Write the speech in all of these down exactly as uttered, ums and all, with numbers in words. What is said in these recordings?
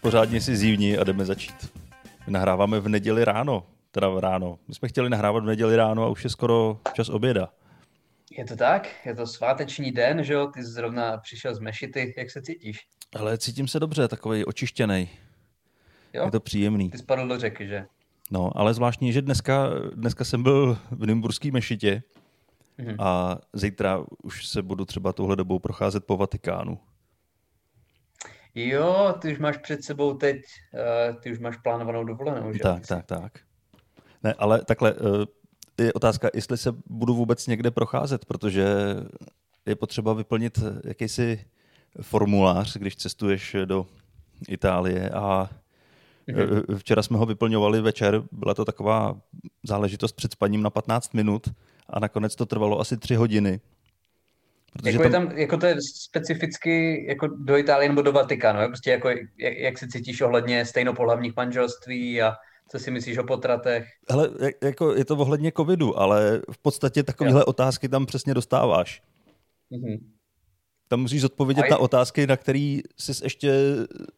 pořádně si zívni a jdeme začít. My nahráváme v neděli ráno, teda ráno. My jsme chtěli nahrávat v neděli ráno a už je skoro čas oběda. Je to tak? Je to sváteční den, že jo? Ty zrovna přišel z mešity. Jak se cítíš? Ale cítím se dobře, takovej očištěnej. Jo? Je to příjemný. Ty spadl do řeky, že? No, ale zvláštní, že dneska, dneska jsem byl v Nimburské mešitě mhm. a zítra už se budu třeba touhle dobou procházet po Vatikánu. Jo, ty už máš před sebou teď, ty už máš plánovanou dovolenou, že? Tak, tak, tak. Ne, ale takhle je otázka, jestli se budu vůbec někde procházet, protože je potřeba vyplnit jakýsi formulář, když cestuješ do Itálie a mhm. včera jsme ho vyplňovali večer, byla to taková záležitost před spaním na patnáct minut a nakonec to trvalo asi tři hodiny. Jako, tam... Tam, jako to je specificky jako do Itálie nebo do Vatikánu, prostě jako, jak, jak se cítíš ohledně stejnopohlavních manželství a co si myslíš o potratech? Hele, jako je to ohledně covidu, ale v podstatě takovéhle otázky tam přesně dostáváš. Mm-hmm. Tam musíš zodpovědět a na otázky, na které jsi ještě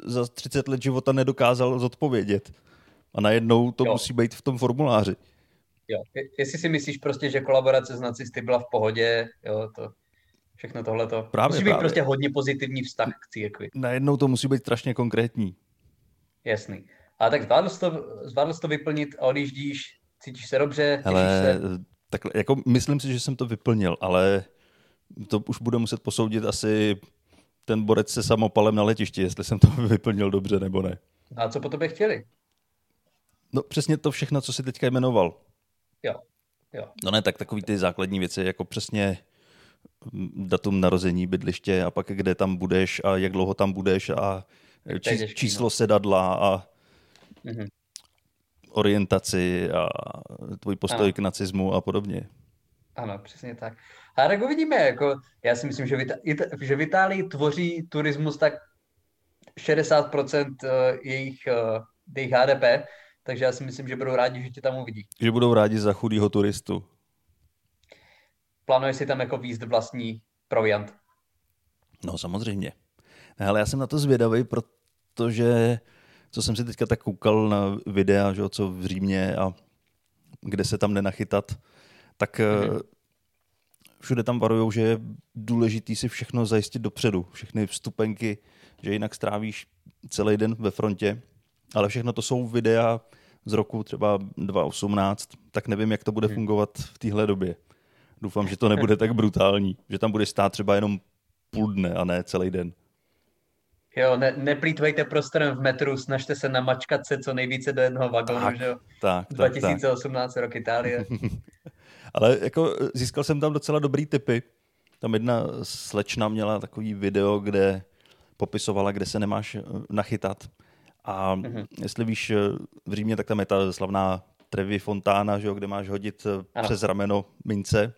za třicet let života nedokázal zodpovědět. A najednou to jo. musí být v tom formuláři. Jo. Jestli si myslíš prostě, že kolaborace s nacisty byla v pohodě, jo, to... Všechno tohleto. Právě, musí být právě. Prostě hodně pozitivní vztah k církvi. Najednou to musí být strašně konkrétní. Jasný. A tak zvládl jsi to, zvládl jsi to vyplnit a odjíždíš, cítíš se dobře, těšíš se? Takhle, jako myslím si, že jsem to vyplnil, ale to už bude muset posoudit asi ten borec se samopalem na letišti, jestli jsem to vyplnil dobře nebo ne. A co po tobě chtěli? No přesně to všechno, co jsi teďka jmenoval. Jo, jo. No ne, tak takový ty základní věci, jako přesně... datum narození, bydliště a pak kde tam budeš a jak dlouho tam budeš a či, číslo sedadla a mm-hmm. orientaci a tvůj postoj ano. k nacismu a podobně. Ano, přesně tak. A tak uvidíme, jako já si myslím, že, Vita, že v Itálii tvoří turismus tak šedesát procent jejich, jejich há dé pé, takže já si myslím, že budou rádi, že tě tam uvidí. Že budou rádi za chudýho turistu. Plánuješ si tam jako výst vlastní proviant? No samozřejmě. Ale já jsem na to zvědavý, protože co jsem si teďka tak koukal na videa, že, co v Římě a kde se tam nenachytat, tak mhm. všude tam varujou, že je důležitý si všechno zajistit dopředu. Všechny vstupenky, že jinak strávíš celý den ve frontě. Ale všechno to jsou videa z roku třeba dva tisíce osmnáct, tak nevím, jak to bude mhm. fungovat v téhle době. Doufám, že to nebude tak brutální, že tam budeš stát třeba jenom půl dne a ne celý den. Jo, ne, neplýtvejte prostorem v metru, snažte se namačkat se co nejvíce do jednoho vagonu, že jo? Tak, tak, dva tisíce osmnáct tak. Rok Itálie. Ale jako získal jsem tam docela dobrý tipy. Tam jedna slečna měla takový video, kde popisovala, kde se nemáš nachytat. A mm-hmm. jestli víš, v Římě, tak tam je ta slavná Trevi fontána, že jo, kde máš hodit ano. přes rameno mince.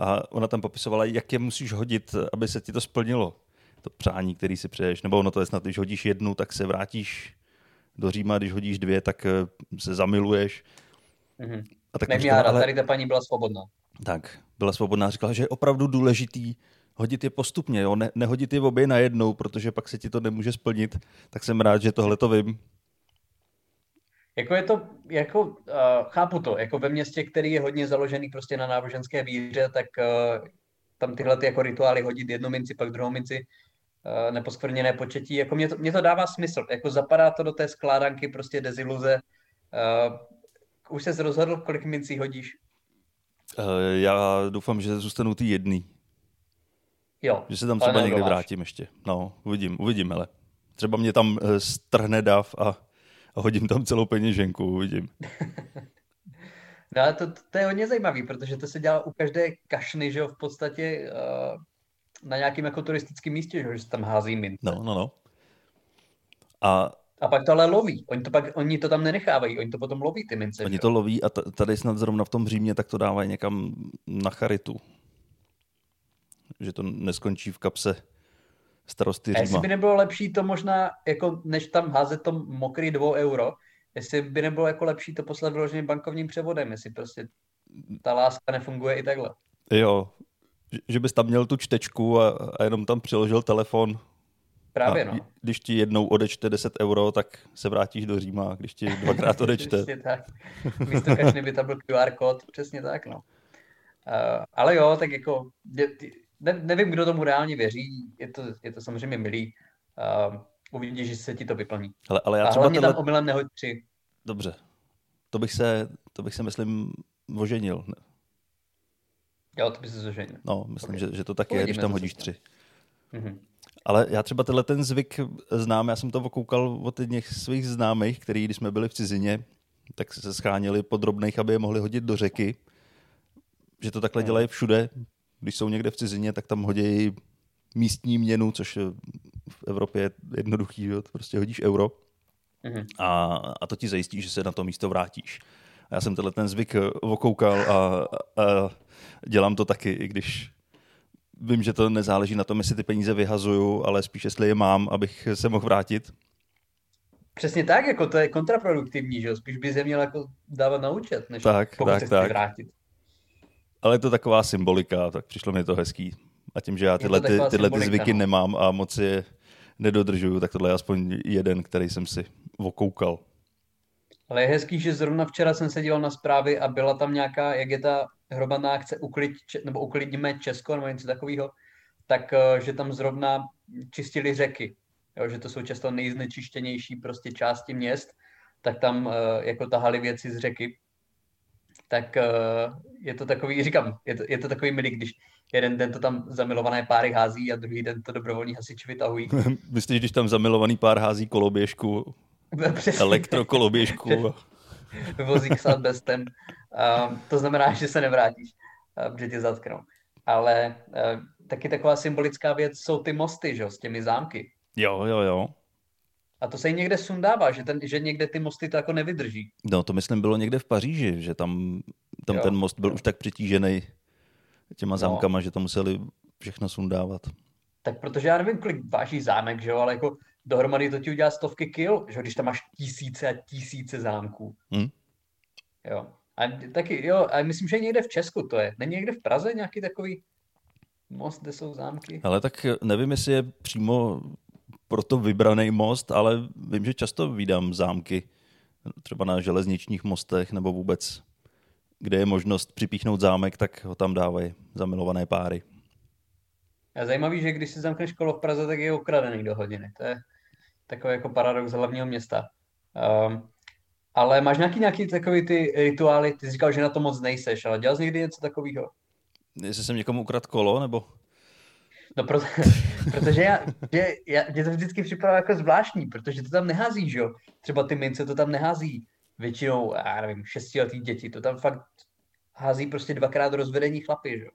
A ona tam popisovala, jak je musíš hodit, aby se ti to splnilo, to přání, který si přeješ. Nebo ono to je snad, když hodíš jednu, tak se vrátíš do Říma, když hodíš dvě, tak se zamiluješ. Mm-hmm. A tak Neměra, ale... tady ta paní byla svobodná. Tak, byla svobodná. Říkala, že je opravdu důležitý hodit je postupně, jo? Ne, nehodit je obě najednou, protože pak se ti to nemůže splnit. Tak jsem rád, že tohle to vím. Jako je to, jako, uh, chápu to, jako ve městě, který je hodně založený prostě na náboženské víře, tak uh, tam tyhle ty jako rituály hodit jednu minci, pak druhou minci, uh, neposkvrněné početí, jako mě to, mě to dává smysl, jako zapadá to do té skládanky prostě deziluze. Uh, už jsi rozhodl, kolik mincí hodíš? Uh, já doufám, že zůstanu ty jedný. Jo. Že se tam třeba někde vrátím ještě. No, uvidím, uvidím, hele. Třeba mě tam uh, strhne dav a A hodím tam celou peněženku, uvidím. No to, to je hodně zajímavý, protože to se dělá u každé kašny, že jo, v podstatě uh, na nějakém jako turistickém místě, že, jo, že se tam hází mince. No, no, no. A, a pak to ale loví. Oni to, pak, oni to tam nenechávají, oni to potom loví, ty mince. Oni to loví a t- tady snad zrovna v tom Římě tak to dávají někam na charitu. Že to neskončí v kapse. Starosty Říma. Jestli by nebylo lepší to možná, jako, než tam házet to mokrý dvou euro, jestli by nebylo jako lepší to poslat vyloženým bankovním převodem, jestli prostě ta láska nefunguje i takhle. Jo, že bys tam měl tu čtečku a, a jenom tam přiložil telefon. Právě no. Když ti jednou odečte deset euro, tak se vrátíš do Říma, když ti dvakrát odečte. Přesně tak. Místo kašny by tam byl Q R kód, přesně tak, no. Uh, ale jo, tak jako, ne, nevím, kdo tomu reálně věří, je to, je to samozřejmě milý. Uh, uvidíš, že se ti to vyplní. Ale, ale já třeba A hlavně tenhle... tam omylem nehoď tři. Dobře, to bych se, to bych se myslím, oženil. Ne? Jo, to by se oženil. No, myslím, okay. že, že to tak Uvidíme je, když tam hodíš tři. Mm-hmm. Ale já třeba tenhle ten zvyk znám, já jsem to okoukal od jedných svých známých, který, když jsme byli v cizině, tak se scháněli po drobných, aby je mohli hodit do řeky. Že to takhle dělají všude. Když jsou někde v cizině, tak tam hodí místní měnu, což v Evropě je jednoduchý, jo? Prostě hodíš euro mm-hmm. a, a to ti zajistí, že se na to místo vrátíš. A já jsem tenhle ten zvyk okoukal a, a dělám to taky, i když vím, že to nezáleží na tom, jestli ty peníze vyhazuju, ale spíš, jestli je mám, abych se mohl vrátit. Přesně tak, jako to je kontraproduktivní, že? Spíš bys je měl jako dávat na účet, než tak, pokud tak, se tak. vrátit. Ale je to taková symbolika, tak přišlo mi to hezký. A tím, že já tyhle, ty, tyhle ty zvyky no. nemám a moc je nedodržuju, tak tohle je aspoň jeden, který jsem si okoukal. Ale je hezký, že zrovna včera jsem se díval na zprávy a byla tam nějaká, jak je ta hromadná akce uklid, nebo uklidíme Česko nebo něco takového, tak že tam zrovna čistili řeky. Jo, že to jsou často nejznečištěnější prostě části měst, tak tam jako tahali věci z řeky. Tak je to takový, říkám, je to, je to takový milý, když jeden den to tam zamilované páry hází a druhý den to dobrovolní hasiči vytahují. Myslíš, když tam zamilovaný pár hází koloběžku, Přesně. elektrokoloběžku. Vozík s asbestem. Uh, to znamená, že se nevrátíš, uh, že tě zatknou. Ale uh, taky taková symbolická věc jsou ty mosty, že jo, s těmi zámky. Jo, jo, jo. A to se i někde sundává, že, ten, že někde ty mosty to jako nevydrží. No to myslím bylo někde v Paříži, že tam, tam ten most byl už tak přitížený těma zámkama, no. že to museli všechno sundávat. Tak protože já nevím, kolik váží zámek, že jo, ale jako dohromady to ti udělá stovky kil, že když tam máš tisíce a tisíce zámků. Hmm. Jo. A taky, jo, a myslím, že někde v Česku to je. Není někde v Praze nějaký takový most, kde jsou zámky? Ale tak nevím, jestli je přímo proto vybraný most, ale vím, že často vídám zámky třeba na železničních mostech nebo vůbec, kde je možnost připíchnout zámek, tak ho tam dávají zamilované páry. A zajímavý, že když si zamkneš kolo v Praze, tak je ukradený do hodiny. To je takový jako paradox hlavního města. Um, ale máš nějaký, nějaký takový ty rituály? Ty jsi říkal, že na to moc nejseš, ale dělal jsi někdy něco takového? Jestli jsem někomu ukradl kolo, nebo? No, proto, protože já, mě, já, mě to vždycky připadalo jako zvláštní, protože to tam nehází, že jo? Třeba ty mince to tam nehází. Většinou, já nevím, šestiletý děti, to tam fakt hází prostě dvakrát rozvedení chlapy, že jo?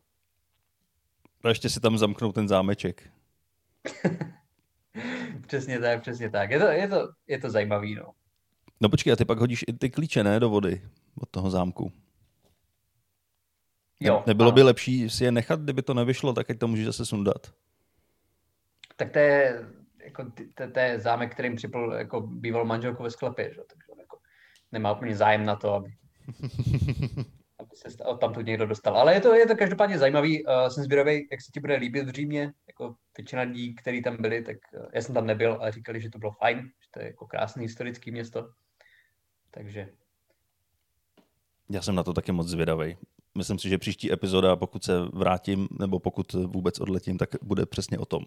A ještě si tam zamknou ten zámeček. Přesně tak, přesně tak. Je to, je to, je to zajímavý, no. No počkej, a ty pak hodíš i ty klíče, ne, do vody od toho zámku. Jo. Ne, nebylo ano. by lepší si je nechat, kdyby to nevyšlo, tak ať to můžeš zase sundat. Tak to je, jako, to, to je zámek, kterým připl jako bývalou manželku ve sklepě, že? Takže on jako nemá úplně zájem na to, aby... se odtamtud někdo dostal. Ale je to, je to každopádně zajímavý. Uh, jsem zvědavý, jak se ti bude líbit v Římě. Jako většina lidí, kteří tam byli, tak uh, já jsem tam nebyl, ale říkali, že to bylo fajn, že to je jako krásné historické město. Takže. Já jsem na to taky moc zvědavý. Myslím si, že příští epizoda, pokud se vrátím, nebo pokud vůbec odletím, tak bude přesně o tom.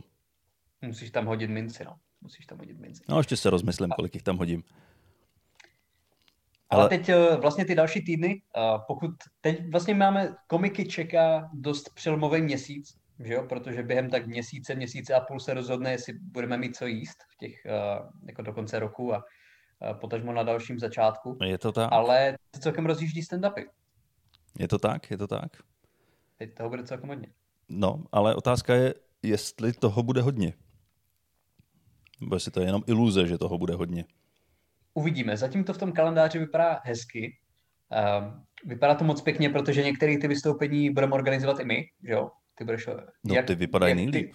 Musíš tam hodit minci, no. Musíš tam hodit minci. No, ještě se rozmyslím, kolik jich tam hodím. Ale... ale teď vlastně ty další týdny, pokud teď vlastně máme, komiky čeká dost přelomový měsíc, že jo? Protože během tak měsíce, měsíce a půl se rozhodne, jestli budeme mít co jíst v těch, jako do konce roku a potažmo na dalším začátku. Je to tak. Ale ty celkem rozjíždí stand-upy. Je to tak, je to tak. Teď toho bude celkem hodně. No, ale otázka je, jestli toho bude hodně. Nebo jestli to je jenom iluze, že toho bude hodně. Uvidíme. Zatím to v tom kalendáři vypadá hezky. Uh, vypadá to moc pěkně, protože některé ty vystoupení budeme organizovat i my, že jo? Ty budeš... No jak, ty vypadají nejlíp. Ty,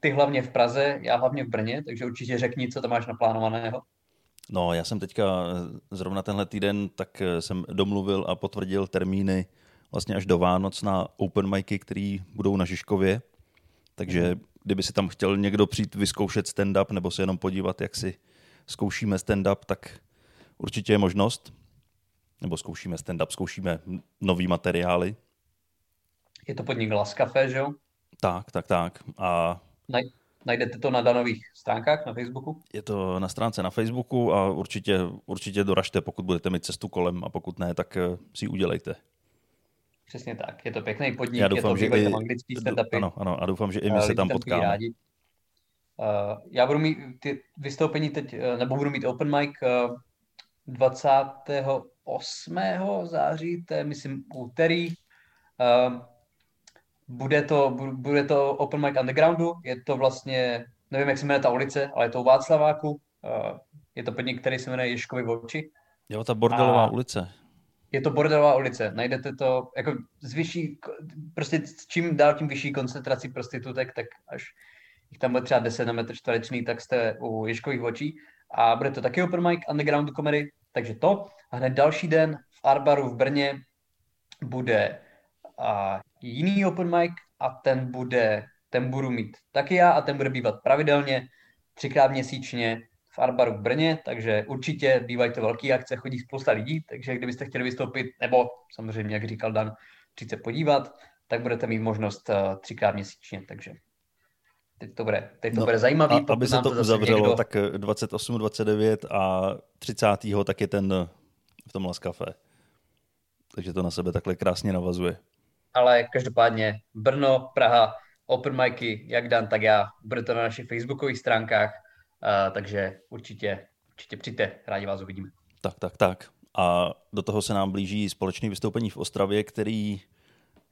ty hlavně v Praze, já hlavně v Brně, takže určitě řekni, co tam máš naplánovaného. No, já jsem teďka zrovna tenhle týden, tak jsem domluvil a potvrdil termíny vlastně až do Vánoc na open micy, který budou na Žižkově. Takže kdyby si tam chtěl někdo přijít vyzkoušet stand-up nebo se jenom podívat, jak si zkoušíme stand-up, tak určitě je možnost. Nebo zkoušíme stand-up, zkoušíme nový materiály. Je to podnik Las Café, že jo? Tak, tak, tak. A najdete to na danových stránkách na Facebooku? Je to na stránce na Facebooku a určitě, určitě doražte, pokud budete mít cestu kolem, a pokud ne, tak si ji udělejte. Přesně tak, je to pěkný podnik, já doufám, je to že i, anglický stand-upy. Ano, ano, a doufám, že i my se tam potkáme. Rádi. Uh, já budu mít ty vystoupení teď, nebo budu mít open mic uh, dvacátého osmého září, to je, myslím, úterý. Uh, Bude to, bude to open mic undergroundu, je to vlastně, nevím, jak se jmenuje ta ulice, ale je to u Václaváku, je to podnik, který se jmenuje Ježkovy oči. Jo, ta bordelová a ulice. Je to bordelová ulice, najdete to, jako z vyšší, prostě čím dál tím vyšší koncentrací prostitutek, tak až jich tam bude třeba deset na metr čtvereční, tak jste u Ježkových očí. A bude to taky open mic undergroundu komedy, takže to. A hned další den v Artbaru v Brně bude a jiný open mic a ten bude, ten budu mít taky já a ten bude bývat pravidelně, třikrát měsíčně v Artbaru v Brně, takže určitě bývají to velký akce, chodí spousta lidí, takže kdybyste chtěli vystoupit, nebo samozřejmě, jak říkal Dan, přijít se podívat, tak budete mít možnost třikrát měsíčně, takže teď to bude, teď to no, bude zajímavý. A aby se to uzavřelo, někdo tak dvacátého osmého, dvacátého devátého a třicátého tak je ten v tom Las Café. Takže to na sebe takhle krásně navazuje. Ale každopádně Brno, Praha, open micy, jak Dan, tak já, bude to na našich facebookových stránkách, uh, takže určitě, určitě přijďte, rádi vás uvidíme. Tak, tak, tak. A do toho se nám blíží společné vystoupení v Ostravě, který,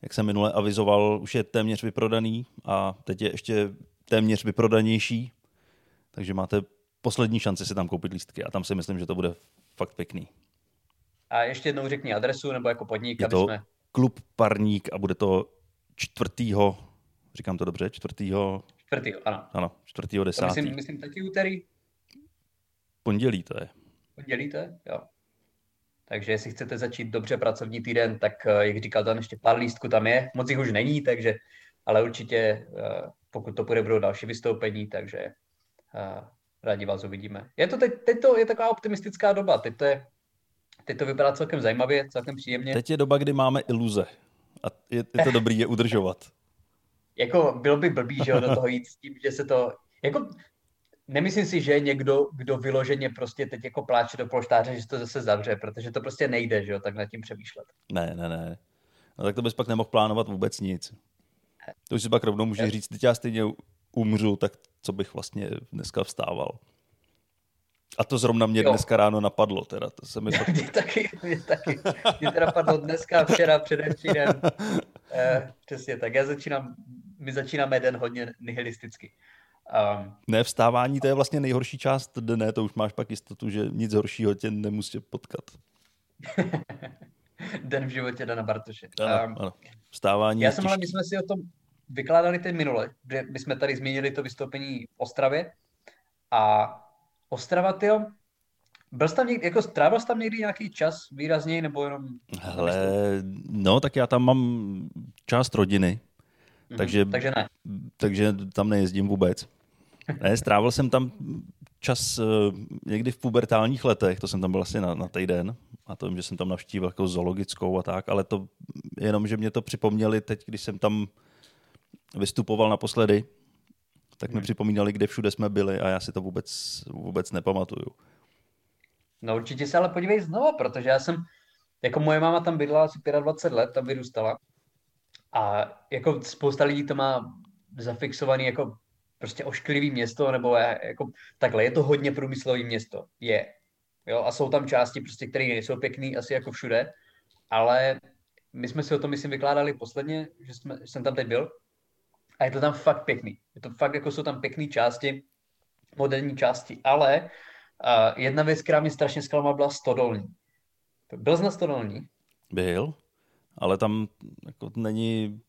jak jsem minule avizoval, už je téměř vyprodaný a teď je ještě téměř vyprodanější, takže máte poslední šanci si tam koupit lístky a tam si myslím, že to bude fakt pěkný. A ještě jednou řekni adresu nebo jako podnik, aby jsme... Klub Parník a bude to čtvrtýho, říkám to dobře, čtvrtýho... Čtvrtýho, ano. Ano, čtvrtýho desátý. Myslím, myslím taky úterý? Pondělí to je. Pondělí to je, jo. Takže jestli chcete začít dobře pracovní týden, tak jak říkal Dan, ještě pár lístků tam je. Moc jich už není, takže, ale určitě pokud to bude, budou další vystoupení, takže rádi vás uvidíme. Je to teď, teď to je taková optimistická doba, teď to je... Teď to vypadá celkem zajímavě, celkem příjemně. Teď je doba, kdy máme iluze. A je, je to dobrý je udržovat. Jako bylo by blbý, že jo, do toho jít s tím, že se to... Jako, nemyslím si, že je někdo, kdo vyloženě prostě teď jako pláče do polštáře, že se to zase zavře, protože to prostě nejde, že jo, tak nad tím přemýšlet. Ne, ne, ne. No tak to bys pak nemohl plánovat vůbec nic. To už si pak rovnou můžeš říct, teď já stejně umřu, tak co bych vlastně dneska vstával. A to zrovna mě jo. dneska ráno napadlo. Teda. To se mi fakt... mě taky, mě taky. Mě teda padlo dneska, včera, předevčírem. E, přesně tak. Já začínám, my začínáme den hodně nihilisticky. Um, ne, vstávání, to je vlastně nejhorší část dne, to už máš pak jistotu, že nic horšího tě nemusí potkat. Den v životě Dana Bartoše. Um, ano, vstávání. Já jsem, ale my jsme si o tom vykládali ten minule, že my jsme tady zmínili to vystoupení v Ostravě a Ostrava, tyjo. Byl jsi tam někdy, jako strávil jsi tam někdy nějaký čas výrazněji, nebo jenom... Hele, no, tak já tam mám část rodiny, mm-hmm, takže, takže, ne. takže tam nejezdím vůbec. Ne, strávil jsem tam čas někdy v pubertálních letech, to jsem tam byl asi na, na týden, a to vím, že jsem tam navštívil jako zoologickou a tak, ale to jenom, že mě to připomněli teď, když jsem tam vystupoval naposledy, tak mi hmm. připomínali, kde všude jsme byli a já si to vůbec, vůbec nepamatuju. No určitě se ale podívej znova, protože já jsem, jako moje máma tam bydla asi dvacet pět let, tam vyrůstala a jako spousta lidí to má zafixovaný jako prostě ošklivý město, nebo jako takhle, je to hodně průmyslový město, je. Jo, a jsou tam části prostě, které nejsou pěkný, asi jako všude, ale my jsme si o tom, myslím, vykládali posledně, že, jsme, že jsem tam teď byl. A je to tam fakt pěkný. Je to fakt, jako jsou tam pěkné části, moderní části, ale uh, jedna věc, která mi strašně zklamala, byla Stodolní. Byl jsi na Stodolní? Byl, ale tam jako není,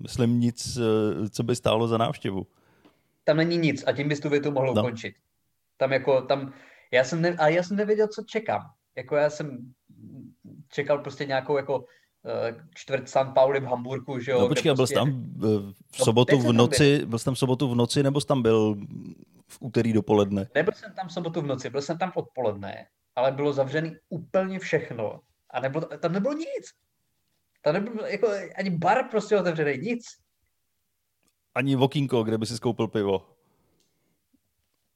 myslím, nic, co by stálo za návštěvu. Tam není nic a tím bys tu větu mohl no. ukončit. Tam jako, tam, já jsem ne, a já jsem nevěděl, co čekám. Jako já jsem čekal prostě nějakou jako čtvrt San Pauli v Hamburku, že jo. No počkej, prostě... byl jsi tam v sobotu no, v noci, byl. byl jsi tam v sobotu v noci, nebo jsi tam byl v úterý dopoledne? Nebyl jsem tam v sobotu v noci, byl jsem tam odpoledne, ale bylo zavřený úplně všechno a nebylo, tam nebylo nic. Tam nebylo jako, ani bar prostě otevřený, nic. Ani okýnko, kde by si koupil pivo.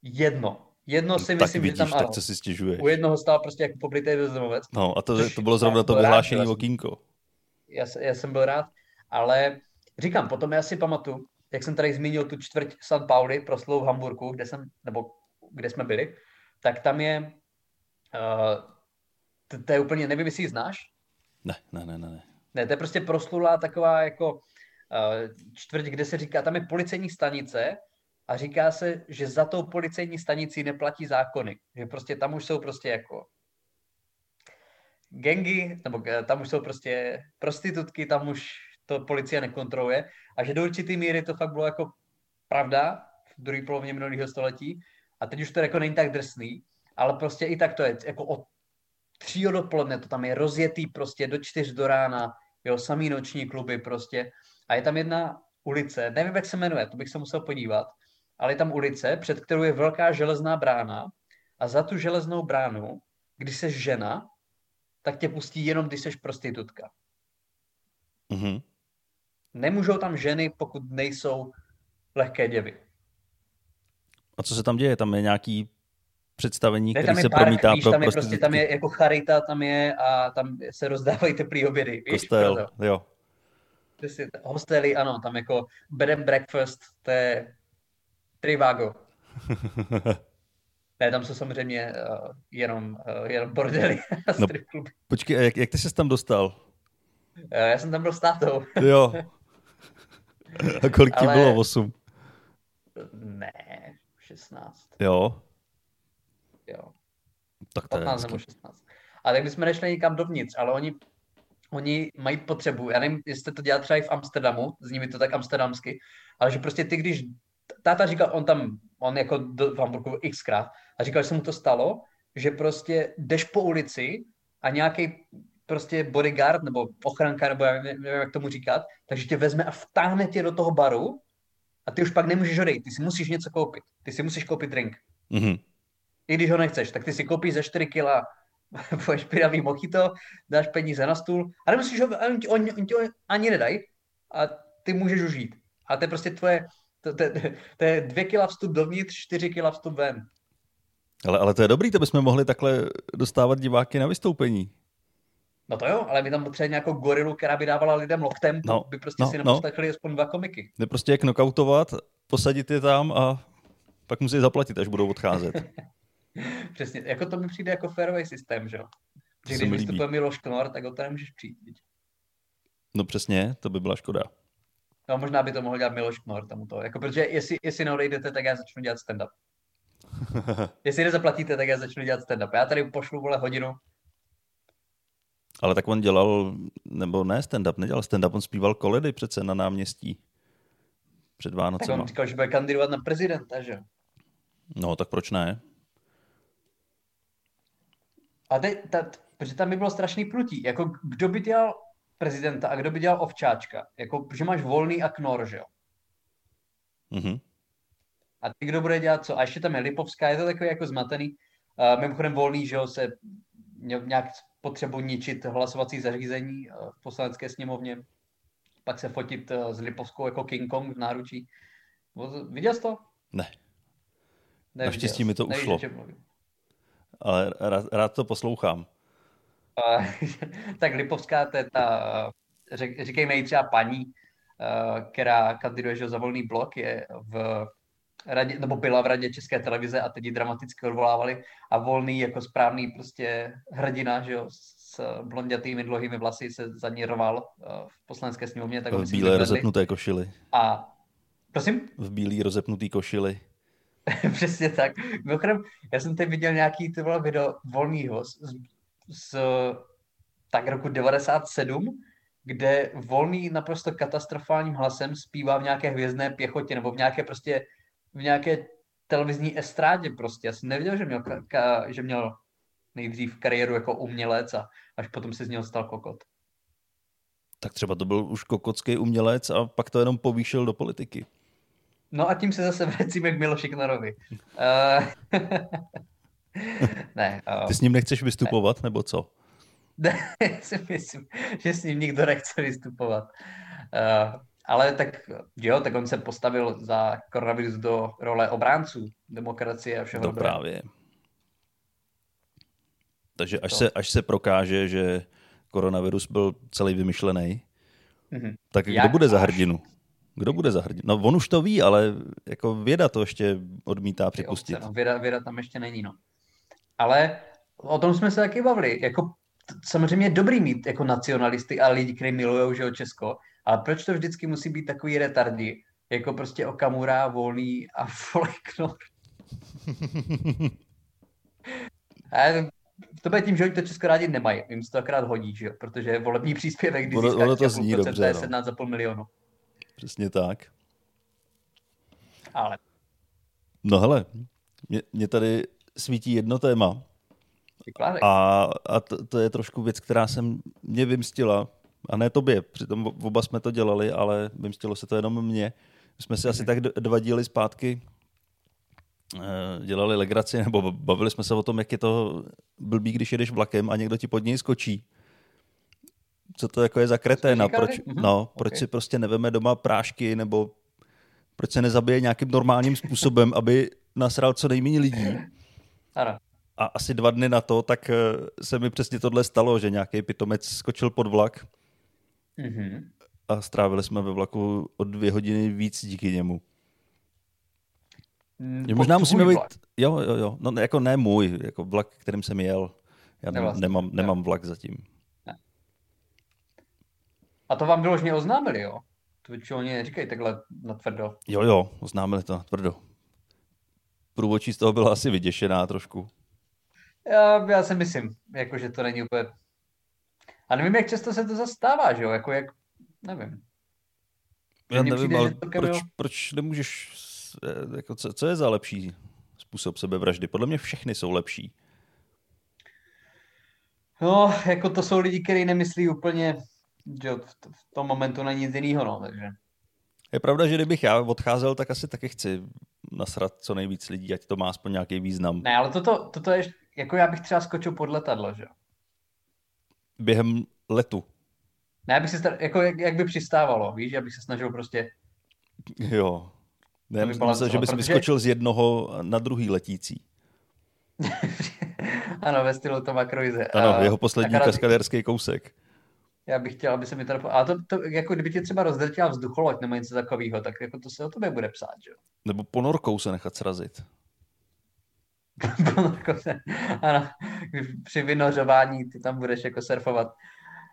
Jedno. Jedno si no, myslím, vidíš, že tam ano. Tak si stěžuješ. U jednoho stál prostě jako poblitej bezdomovec. No a to, to bylo zrovna to vyhlášený okýnko. Já, já jsem byl rád, ale říkám, potom já si pamatuju, jak jsem tady zmínil tu čtvrť San Pauli proslou v Hamburku, kde jsem, nebo kde jsme byli, tak tam je, uh, to je úplně, nevím, jestli ji znáš? Ne, ne, ne, ne. Ne, to je prostě proslulá taková jako uh, čtvrť, kde se říká, tam je policejní stanice a říká se, že za tou policejní stanicí neplatí zákony, že prostě tam už jsou prostě jako gangy, nebo tam už jsou prostě prostitutky, tam už to policie nekontroluje a že do určitý míry to fakt bylo jako pravda v druhé polovině minulého století a teď už to jako není tak drsný, ale prostě i tak to je jako od tří dopoledne, to tam je rozjetý prostě do čtyř do rána, jo, samý noční kluby prostě a je tam jedna ulice, nevím, jak se jmenuje, to bych se musel podívat, ale je tam ulice, před kterou je velká železná brána a za tu železnou bránu, když jsi žena, tak tě pustí jenom, když jsi prostitutka. Mm-hmm. Nemůžou tam ženy, pokud nejsou lehké děvy. A co se tam děje? Tam je nějaký představení, ne, který se park, promítá víš, pro tam je prostě, tam je jako charita, tam je a tam se rozdávají teplý obědy. Kostel, víš, jo. Hostely, ano, tam jako bed and breakfast, to je trivago. Ne, tam jsou samozřejmě uh, jenom, uh, jenom bordely a strip no, kluby. Počkej, jak, jak ty jsi tam dostal? Uh, já jsem tam byl s tátou. Jo. A kolik ti ale... bylo? osm? Ne, šestnáct. Jo? Jo. Tak to patnáct nebo šestnáct. A tak my jsme nešli nikam dovnitř, ale oni... Oni mají potřebu, já nevím, jestli to dělá třeba i v Amsterdamu, zní mi to tak amsterdamsky, ale že prostě ty, když, táta říkal, on tam, on jako do, v Hamburku xkrát, a říkal, že se mu to stalo, že prostě jdeš po ulici a nějaký prostě bodyguard nebo ochranka, nebo já nevím, jak tomu říkat, takže tě vezme a vtáhne tě do toho baru a ty už pak nemůžeš odejít, ty si musíš něco koupit, ty si musíš koupit drink. Mm-hmm. I když ho nechceš, tak ty si koupíš za čtyři kila pojď špinavý mochito, dáš peníze na stůl a nemusíš ho, oni, oni, oni ani nedají a ty můžeš už žít. A to je prostě tvoje, to, to, to je dvě kila vstup dovnitř, čtyři kila vstup ven. Ale, ale to je dobrý, to bychom mohli takhle dostávat diváky na vystoupení. No to jo, ale my tam potřebujeme nějakou gorilu, která by dávala lidem loktem, no, by prostě no, si neposlechli no. aspoň dva komiky. Jde prostě jak knockoutovat, posadit je tam a pak musí zaplatit, až budou odcházet. Přesně, jako to mi přijde jako fairový systém, že jo? Když vystupuje Miloš Knor, tak ho to nemůžeš přijít. No přesně, to by byla škoda. No možná by to mohl dělat Miloš Knor tam u toho, jako, protože jestli, jestli neodejdete, tak já začnu dělat stand-up. Jestli nezaplatíte, tak já začnu dělat stand-up. Já tady pošlu, vole, hodinu. Ale tak on dělal, nebo ne stand-up, nedělal stand-up, on zpíval koledy přece na náměstí před Vánocema. Tak on říkal, že bude kandidovat na prezidenta, že jo? No, tak proč ne? A teď, ta, protože tam by bylo strašný prutí. Jako, kdo by dělal prezidenta a kdo by dělal Ovčáčka? Jako, že máš Volný a Knor, že jo? Mm-hmm. A ty, kdo bude dělat co? A ještě tam je Lipovská, je to takový jako zmatený. Uh, mimochodem Volný, že jo, se nějak potřebu ničit hlasovací zařízení uh, v poslanecké sněmovně. Pak se fotit uh, s Lipovskou jako King Kong v náručí. Viděl jsi to? Ne. Neviděl. Naštěstí mi to ušlo. Neviděl, ale rád, rád to poslouchám. Tak Lipovská, to je ta, řek, říkejme jí třeba paní, která kandiduje za Volný blok, je v radě, nebo byla v radě České televize a teď ji dramaticky odvolávali a Volný jako správný prostě hrdina, že jo, s blondětými dlouhými vlasy se za ní rval v poslanecké sněmovně. Tak v bílé rozepnuté košili. A, prosím? V bílý rozepnutý košili. Přesně tak. Mimochodem, já jsem teď viděl nějaký tyhle video Volnýho z, z tak roku devadesát sedm, kde Volný naprosto katastrofálním hlasem zpívá v nějaké hvězdné pěchotě nebo v nějaké prostě v nějaké televizní estrádě prostě. Já jsem nevěděl, že měl, ka, že měl nejdřív kariéru jako umělec a až potom se z něho stal kokot. tak třeba to byl už kokotský umělec a pak to jenom povýšil do politiky. No a tím se zase vracíme k Miloši Knorovi. Ne, uh, Ty s ním nechceš vystupovat, ne. nebo co? Ne, já si myslím, že s ním nikdo nechce vystupovat. Uh, ale tak, jo, tak on se postavil za koronavirus do role obránců demokracie a všeho. To dobré. Právě. Takže až se, až se prokáže, že koronavirus byl celý vymyšlený, mm-hmm. tak kdo Jak bude až? za hrdinu? Kdo bude za hrdinu? No on už to ví, ale jako věda to ještě odmítá připustit. Obce, no, věda, věda tam ještě není, no. Ale o tom jsme se taky bavili. Jako, samozřejmě je dobrý mít jako nacionalisty a lidi, kteří milují Česko, ale proč to vždycky musí být takový retardi? Jako prostě Okamura, Volný a Voleknor. To bude tím, že oni to Česko rádi nemají. Jim se to akorát hodí, že jo? Protože je volební příspěvek, když získá tři celá pět procenta, je sedmnáct celá pět milionu. Přesně tak. Ale. No hele, mě, mě tady svítí jedno téma. A, a to, to je trošku věc, která se mě vymstila. A ne tobě, přitom oba jsme to dělali, ale vymstilo se to jenom mně. My jsme si asi tak dva díly zpátky dělali legraci, nebo bavili jsme se o tom, jak je to blbý, když jedeš vlakem a někdo ti pod něj skočí. Co to jako je za kreténa? Proč, no, proč okay. si prostě neveme doma prášky, nebo proč se nezabije nějakým normálním způsobem, aby nasral co nejméně lidí. Ano. A asi dva dny na to, tak se mi přesně tohle stalo, že nějaký pitomec skočil pod vlak mm-hmm. a strávili jsme ve vlaku o dvě hodiny víc díky němu. Mm, možná musíme být, jo, jo, jo, no jako ne můj, jako vlak, kterým jsem jel, já Nevlastný. nemám, nemám vlak zatím. Ne. A to vám vyložně oznámili, jo? To čo oni říkají takhle natvrdo. Jo, jo, oznámili to natvrdo. Průvodčí z toho byla asi vyděšená trošku. Já, já si myslím, jako, že to není úplně... A nevím, jak často se to zastává, že jo? Jako, jak... Nevím. Já nevím, přijde, to, proč, bylo... proč nemůžeš... Jako, co, co je za lepší způsob sebevraždy? Podle mě všechny jsou lepší. No, jako to jsou lidi, kteří nemyslí úplně, že v, v tom momentu na nic jinýho, no, takže... Je pravda, že kdybych já odcházel, tak asi taky chci nasrat co nejvíc lidí, ať to má aspoň nějaký význam. Ne, ale toto, toto je... Jako já bych třeba skočil pod letadlo, že jo? Během letu. Ne, já bych se star... jako jak, jak by přistávalo, víš? Já bych se snažil prostě... Jo. Ne, já bych myslel, že bys protože... vyskočil z jednoho na druhý letící. Ano, ve stylu Toma Cruise. Ano, jeho poslední kaskadérský kousek. Já bych chtěl, aby se mi to... Teda... Ale to, to, jako kdyby tě třeba rozdrtila vzducholoď nebo něco takového, tak jako to se o tobě bude psát, že jo? Nebo ponorkou se nechat srazit. Ano, při vynořování ty tam budeš jako surfovat.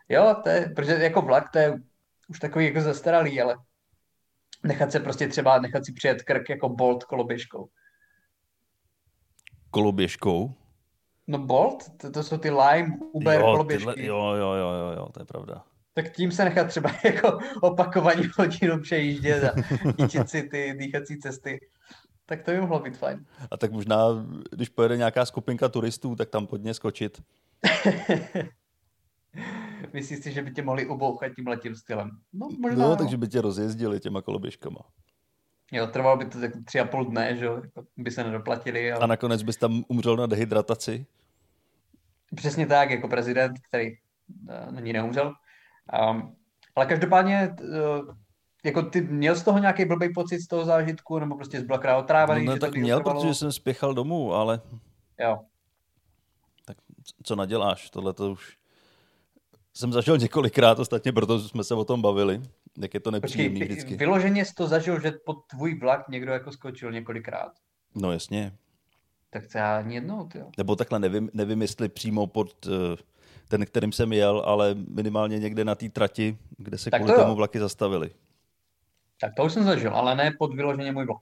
Jo, to je, protože jako vlak to je už takový jako zastaralý, ale nechat se prostě třeba, nechat si přijet krk jako Bolt koloběžkou. Koloběžkou? No Bolt, to, to jsou ty Lime, Uber, jo, koloběžky. Tyhle, jo, jo, jo, jo, jo, to je pravda. Tak tím se nechat třeba jako opakovaně hodinu přejíždět a ničit si ty dýchací cesty. Tak to by mohlo být fajn. A tak možná, když pojede nějaká skupinka turistů, tak tam pod ně skočit. Myslíš si, že by tě mohli obouchat tímhle tím stylem? No, možná. No, takže by tě rozjezdili těma koloběžkama. Jo, trvalo by to tak tři a půl dne, že by se nedoplatili. Ale... A nakonec bys tam umřel na dehydrataci? Přesně tak, jako prezident, který na ní neumřel. Um, ale každopádně... Uh, Jako ty měl z toho nějaký blbý pocit z toho zážitku, nebo prostě zblakrá otrávaný? No, no tak měl, otrvalo? Protože jsem spěchal domů, ale... Jo. Tak co naděláš? Tohle to už... Jsem zažil několikrát, ostatně proto jsme se o tom bavili. Jak je to nepříjemný Počkej, vždycky. Vyloženě jsi to zažil, že pod tvůj vlak někdo jako skočil několikrát. No jasně. Tak to já ani jednou, tyjo. Nebo takhle nevím, nevím, jestli přímo pod... Uh... ten, kterým jsem jel, ale minimálně někde na té trati, kde se tak kvůli to tomu vlaky zastavili. Tak to už jsem zažil, ale ne pod vyloženě můj vlak.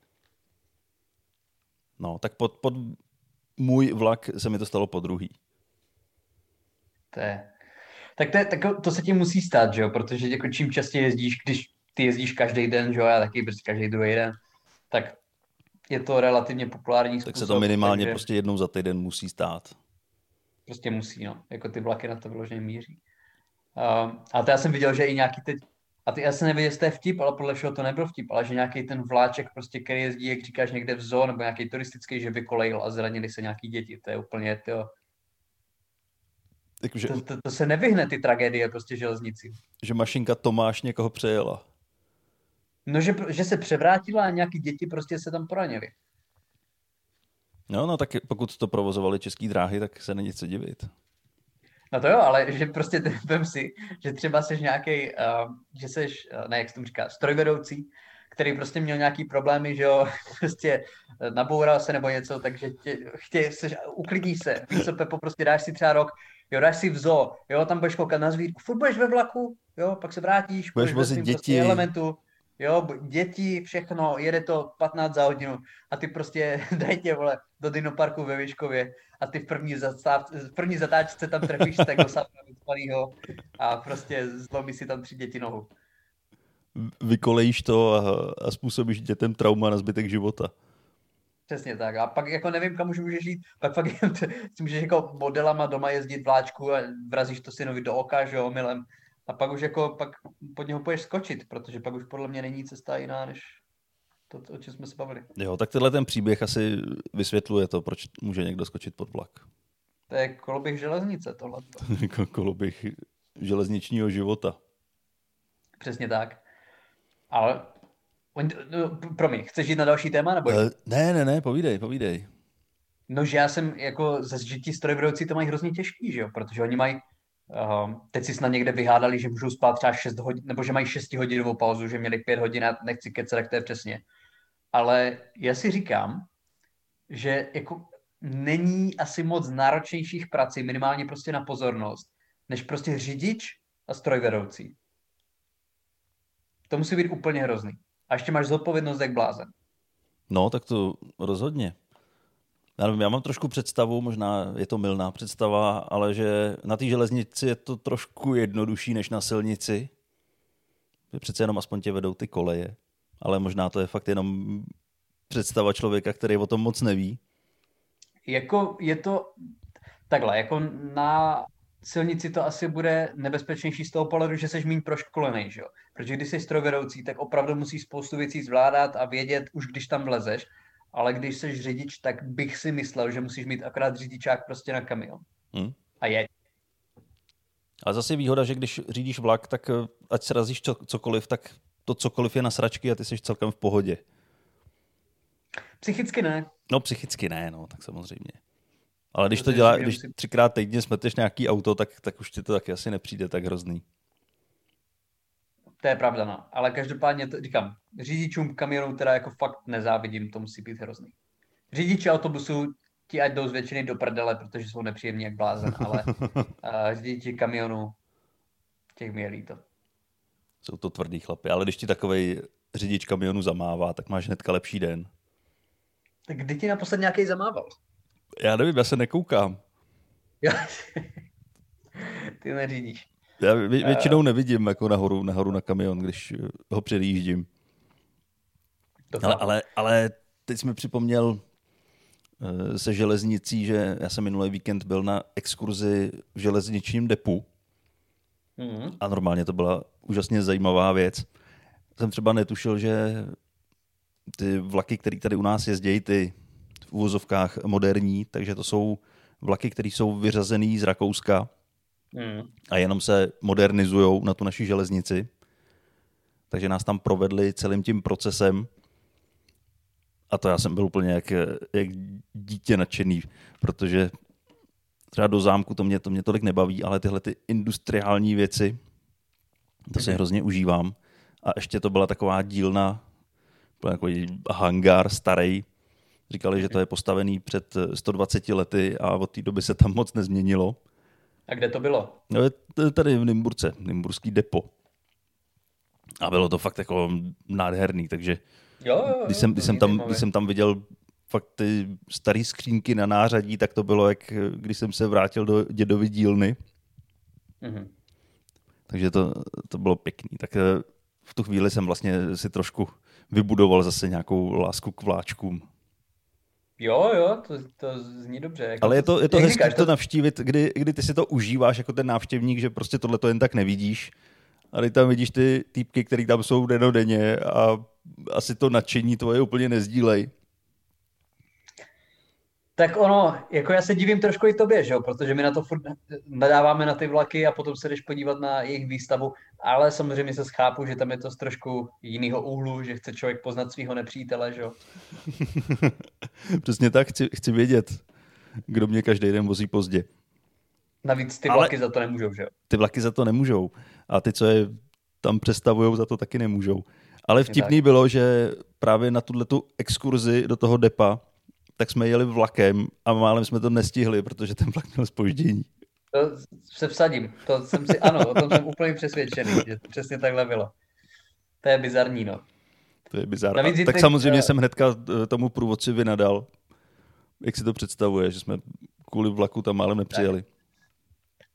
No, tak pod, pod můj vlak se mi to stalo po druhý. To je... Tak to, je, tak to se ti musí stát, že jo? Protože jako čím častěji jezdíš, když ty jezdíš každý den, že jo? Já taky prostě každý druhý den, tak je to relativně populární tak způsob. Tak se to minimálně takže... prostě jednou za týden musí stát. Prostě musí, no. Jako ty vlaky na to vyloženě míří. Uh, a to já jsem viděl, že i nějaký teď, a ty já jsem nevěděl, jestli to je vtip, ale podle všeho to nebyl vtip, ale že nějaký ten vláček prostě, který jezdí, jak říkáš, někde v zoo, nebo nějaký turistický, že vykolejil a zranili se nějaký děti, to je úplně, tyjo. Takže, to, to, to se nevyhne, ty tragédie prostě železnici. Že mašinka Tomáš někoho přejela. No, že, že se převrátila a nějaký děti prostě se tam poranili. No, no, tak pokud to provozovali České dráhy, tak se není co divit. No to jo, ale že prostě vem si, že třeba seš nějaký, uh, že seš, ne, jak se tomu říká, strojvedoucí, který prostě měl nějaký problémy, že jo, prostě naboural se nebo něco, takže tě, chtě, seš, uklidíš se, víš co, Pepo, prostě dáš si třeba rok, jo, dáš si v zoo, jo, tam budeš koukat na zvírku, furt budeš ve vlaku, jo, pak se vrátíš, budeš vozit děti, prostě elementu, jo, děti, všechno, jede to patnáct za hodinu a ty prostě daj tě, vole, do Dinoparku ve Víškově a ty v první, zatáv, v první zatáčce tam trefíš z tego samého a prostě zlomí si tam tři děti nohu. Vykolejíš to a, a způsobíš dětem trauma na zbytek života. Přesně tak. A pak jako nevím, kam už můžeš jít, pak pak si můžeš jako modelama doma jezdit vláčku a vrazíš to synovi do oka, že jo, milem. A pak už jako, pak pod něho půjdeš skočit, protože pak už podle mě není cesta jiná, než to, o čem jsme se bavili. Jo, tak tenhle ten příběh asi vysvětluje to, proč může někdo skočit pod vlak. To je koloběh železnice tohleto. Koloběh železničního života. Přesně tak. Ale, no, promiň, chceš jít na další téma? Nebo? Ne, ne, ne, povídej, povídej. No, že já jsem jako, že ti strojvedoucí to mají hrozně těžký, že jo, protože oni mají Uhum. teď si snad někde vyhádali, že můžou spát třeba šest hodin, nebo že mají šestihodinovou pauzu, že měli pět hodin a nechci kecat, tak to je přesně. Ale já si říkám, že jako není asi moc náročnějších prací, minimálně prostě na pozornost, než prostě řidič a strojvedoucí. To musí být úplně hrozný. A ještě máš zodpovědnost jak blázen. No, tak to rozhodně. Já nevím, já mám trošku představu, možná je to mylná představa, ale že na té železnici je to trošku jednodušší než na silnici. Přece jenom aspoň tě vedou ty koleje, ale možná to je fakt jenom představa člověka, který o tom moc neví. Jako je to takhle, jako na silnici to asi bude nebezpečnější z toho pohledu, že seš míň proškolený, že jo? Protože když jsi strojvedoucí, tak opravdu musíš spoustu věcí zvládat a vědět, už když tam vlezeš. Ale když jsi řidič, tak bych si myslel, že musíš mít akorát řidičák prostě na kamion. Hmm. A je. A zase výhoda, že když řídíš vlak, tak ať srazíš cokoliv, tak to cokoliv je na sračky a ty jsi celkem v pohodě. Psychicky ne. No psychicky ne, no, tak samozřejmě. Ale když to dělá, když třikrát týdně smeteš nějaký auto, tak, tak už ti to taky asi nepřijde tak hrozný. To je pravda, no. Ale každopádně, to, říkám, řidičům kamionů teda jako fakt nezávidím, to musí být hrozný. Řidiči autobusů, ti ať jdou z většiny do prdele, protože jsou nepříjemní jak blázen, ale uh, řidiči kamionů, těch mi je líto. Jsou to tvrdý chlapy, ale když ti takovej řidič kamionů zamává, tak máš hnedka lepší den. Tak kdy ti naposled nějakej zamával? Já nevím, já se nekoukám. Ty neřídíš. Já vě- většinou nevidím jako nahoru, nahoru na kamion, když ho předjíždím. Ale, ale, ale teď jsi mi připomněl se železnicí, že já jsem minulý víkend byl na exkurzi v železničním depu. Mm-hmm. A normálně to byla úžasně zajímavá věc. Jsem třeba netušil, že ty vlaky, které tady u nás jezdí, ty v uvozovkách moderní, takže to jsou vlaky, které jsou vyřazený z Rakouska. Hmm. A jenom se modernizujou na tu naši železnici. Takže nás tam provedli celým tím procesem. A to já jsem byl úplně jak, jak dítě nadšený, protože třeba do zámku to mě, to mě tolik nebaví, ale tyhle ty industriální věci, to si hrozně užívám. A ještě to byla taková dílna, byl takový hangár starý. Říkali, že to je postavený před sto dvaceti lety a od té doby se tam moc nezměnilo. A kde to bylo? No, tady v Nymburce, Nimburský depo. A bylo to fakt jako nádherný, takže jo, jo, jo, když, jsem, když, jsem tam, když jsem tam viděl fakt ty starý skřínky na nářadí, tak to bylo, jak když jsem se vrátil do dědovy dílny. Mhm. Takže to, to bylo pěkný. Tak v tu chvíli jsem vlastně si trošku vybudoval zase nějakou lásku k vláčkům. Jo, jo, to, to zní dobře. Jako ale je to, je to hezké to navštívit, kdy, kdy ty si to užíváš jako ten návštěvník, že prostě tohle to jen tak nevidíš. A ty tam vidíš ty týpky, který tam jsou denodenně a asi to nadšení tvoje úplně nezdílej. Tak ono, jako já se divím trošku i tobě, že jo, protože my na to furt nadáváme na ty vlaky a potom se jdeš podívat na jejich výstavu, ale samozřejmě se schápu, že tam je to z trošku jiného úhlu, že chce člověk poznat svého nepřítele, že jo. Přesně tak, chci, chci vědět, kdo mě každý den vozí pozdě. Navíc ty ale vlaky za to nemůžou, že jo. Ty vlaky za to nemůžou a ty, co je tam přestavujou, za to taky nemůžou. Ale vtipný bylo, že právě na tuhletu exkurzi do toho depa tak jsme jeli vlakem a málem jsme to nestihli, protože ten vlak měl zpoždění. To se vsadím. To jsem si, ano, o tom jsem úplně přesvědčený, že přesně takhle bylo. To je bizarní, no. To je bizarní. Tak ty... samozřejmě jsem hnedka tomu průvodci vynadal. Jak si to představuje, že jsme kvůli vlaku tam málem nepřijeli.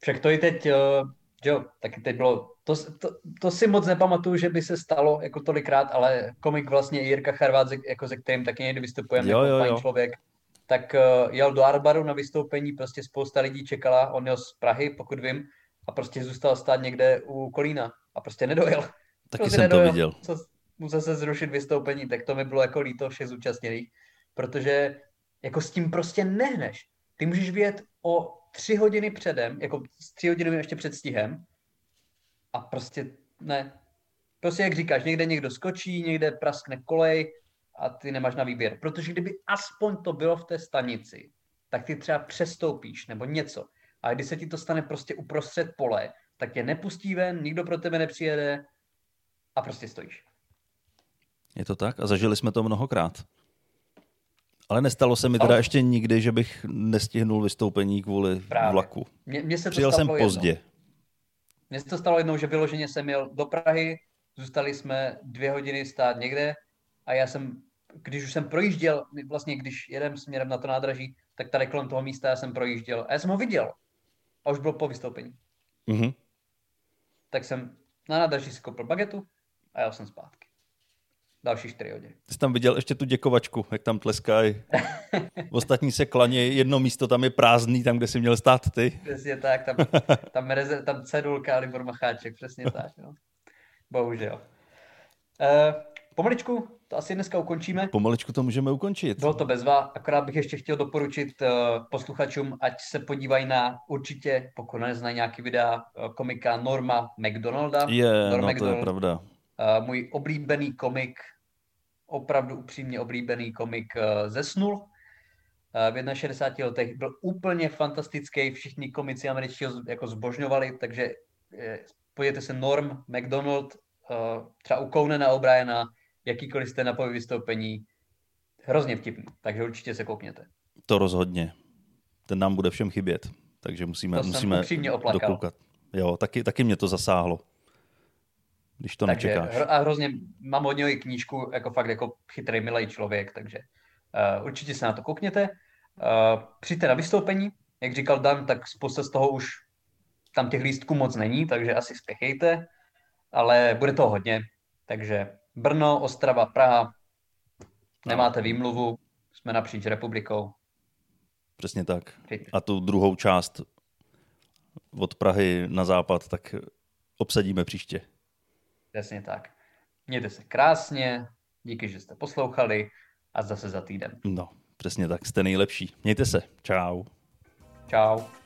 Však to i teď, jo, taky teď bylo, to, to, to si moc nepamatuju, že by se stalo jako tolikrát, ale komik vlastně Jirka Charvát, jako ze kterým taky někdy vystupujeme, jo, jako fajn člověk, tak uh, jel do Artbaru na vystoupení, prostě spousta lidí čekala, on jel z Prahy, pokud vím, a prostě zůstal stát někde u Kolína a prostě nedojel. Taky prostě jsem nedojel. To viděl. Co, musel se zrušit vystoupení, tak to mi bylo jako líto všech zúčastněných, protože jako s tím prostě nehneš. Ty můžeš vědět o tři hodiny předem, jako tři hodiny ještě před stihem, a prostě ne. Prostě jak říkáš, někde někdo skočí, někde praskne kolej a ty nemáš na výběr. Protože kdyby aspoň to bylo v té stanici, tak ty třeba přestoupíš nebo něco. A když se ti to stane prostě uprostřed pole, tak tě nepustí ven, nikdo pro tebe nepřijede a prostě stojíš. Je to tak a zažili jsme to mnohokrát. Ale nestalo se mi teda ale... ještě nikdy, že bych nestihnul vystoupení kvůli Právě. vlaku. Mě, mě se to Přijel jsem pozdě. Jednou. Mně se to stalo jednou, že vyloženě jsem jel do Prahy, zůstali jsme dvě hodiny stát někde a já jsem, když už jsem projížděl, vlastně když jedem směrem na to nádraží, tak tady kolem toho místa já jsem projížděl a já jsem ho viděl a už bylo po vystoupení. Mm-hmm. Tak jsem na nádraží si koupil bagetu a jel jsem zpátky. Další čtyři hodiny. Ty jsi tam viděl ještě tu děkovačku, jak tam tleskají. Ostatní se klanějí, jedno místo tam je prázdný, tam, kde jsi měl stát ty. Přesně tak, tam, tam, reze, tam cedulka Libor Macháček, přesně tak. No. Bohužel. E, pomaličku to asi dneska ukončíme. Pomaličku to můžeme ukončit. Bylo to bezva, akorát bych ještě chtěl doporučit e, posluchačům, ať se podívají na určitě, pokud neznají nějaký videa, komika Norma Macdonalda. Je, Norm no Macdonald, to je pravda. E, můj oblíbený komik, opravdu upřímně oblíbený komik zesnul. V šedesáti jedničce letech byl úplně fantastický, všichni komici američtí ho jako zbožňovali, takže podívejte se Norm Macdonald, třeba u Conana O'Briena, jakýkoliv jste na pověd vystoupení, hrozně vtipný, takže určitě se koukněte. To rozhodně, ten nám bude všem chybět, takže musíme, musíme dokoukat. Jo, taky, taky mě to zasáhlo. Když to takže, nečekáš. A hrozně mám od něho i knížku, jako fakt jako chytrý, milej člověk, takže uh, určitě se na to koukněte. Uh, přijďte na vystoupení, jak říkal Dan, tak spousta z toho už tam těch lístků moc není, takže asi spěchejte, ale bude toho hodně, takže Brno, Ostrava, Praha, nemáte výmluvu, jsme napříč republikou. Přesně tak. Přijďte. A tu druhou část od Prahy na západ, tak obsadíme příště. Jasně tak. Mějte se krásně, díky, že jste poslouchali a zase za týden. No, přesně tak, jste nejlepší. Mějte se. Čau. Čau.